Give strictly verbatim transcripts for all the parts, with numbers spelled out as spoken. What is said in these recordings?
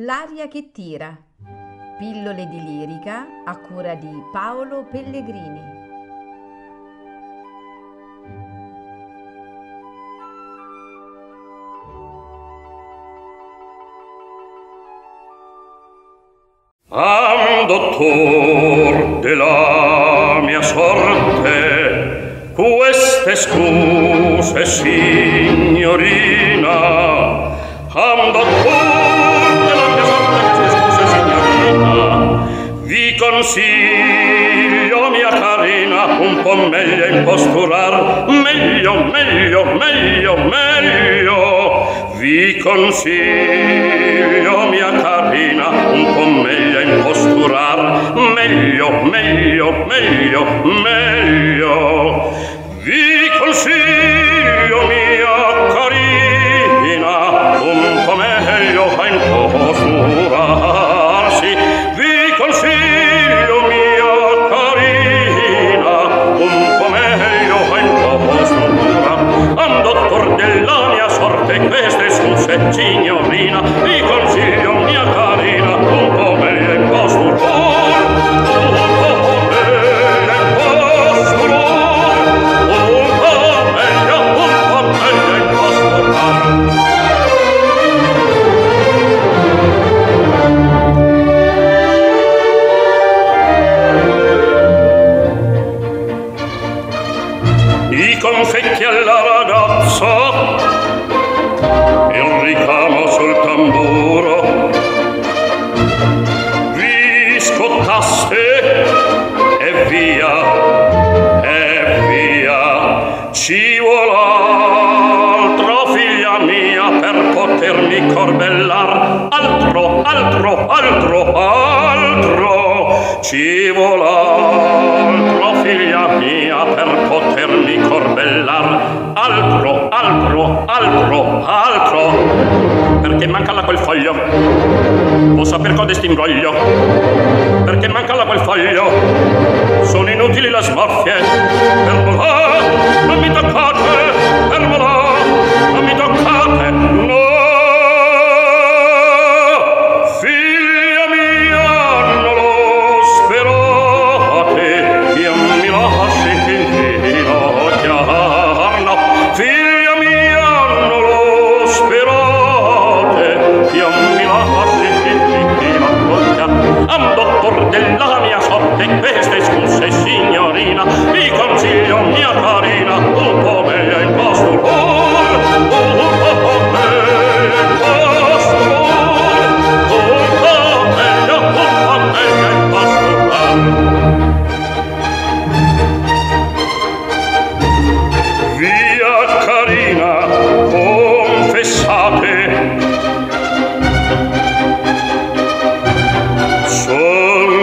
L'aria che tira. Pillole di lirica a cura di Paolo Pellegrini. Am dottor della mia sorte, queste scuse signorina. Am dottor della mia sorte, queste scuse signorina. Vi consiglio, mia carina, un po' meglio imposturar, meglio, meglio, meglio, meglio. Vi consiglio, mia carina, un po' meglio imposturar, meglio, meglio, meglio, meglio. Vi consiglio, mia carina, un po' meglio a imposturarsi. Vi consiglio, mia carina, un po' meglio a imposturar. Al dottor della mia sorte queste signorina, vi consiglio, mia carina, un po' meglio imposturar, un po' meglio imposturar, un po' meglio, un po' meglio imposturar. I confetti alla ragazza, il ricamo sul tamburo, vi scottaste e via, e via. Ci vuol altro, figlia mia, per potermi corbellar, altro, altro, altro, altro. Ci vuol altro, figlia mia, per potermi corbellar, altro, altro, altro, altro. Perché manca la quel foglio, può saper con dest'imbroglio. Perché manca la quel foglio, sono inutili le smorfie. Per volà, non mi toccate, per volà, non mi toccate, no. Figlia mia, non lo sperate, che mi lasci inginocchiare. Figlia mia, non lo sperate, io mi lasci inginocchiare. Al dottor della mia sorte, queste scuse signorina, vi consiglio, mia carina, un po' meglio imposturar, un po' meglio imposturar, un po' meglio, un po' meglio imposturar.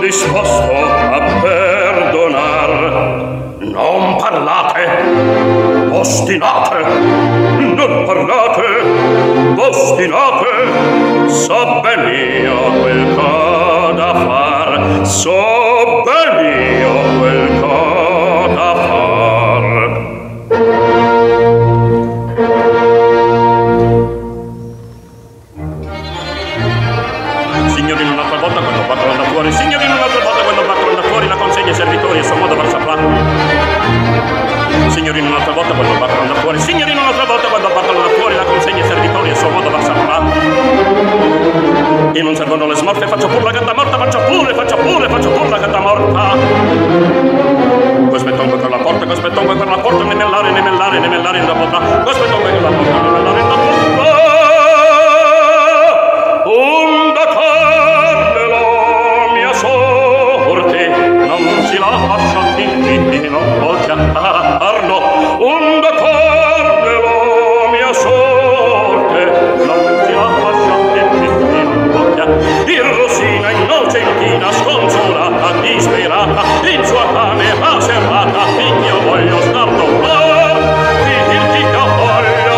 Disposto a perdonar, non parlate, ostinate, non parlate, ostinate, so ben io quel c'ho da far, so ben io quel c'ho da far. Signorina, un'altra volta quando battono fuori, signorina, servitori a suo modo verso qua. Signorino, un'altra volta quando battono da fuori, signorino, un'altra volta quando battono da fuori, la consegna ai servitori a suo modo verso qua. E non servono le smorfie, faccio pure la gatta morta, faccio pure, faccio pure, faccio pure la gatta morta. Questo è tongo per la porta, questo è tongo per la porta, ne mellare, ne mellare, ne mellare, da porta, questo è tongo per la porta, ne mellare, da porta. Io voglio star doblando, dirti che voglio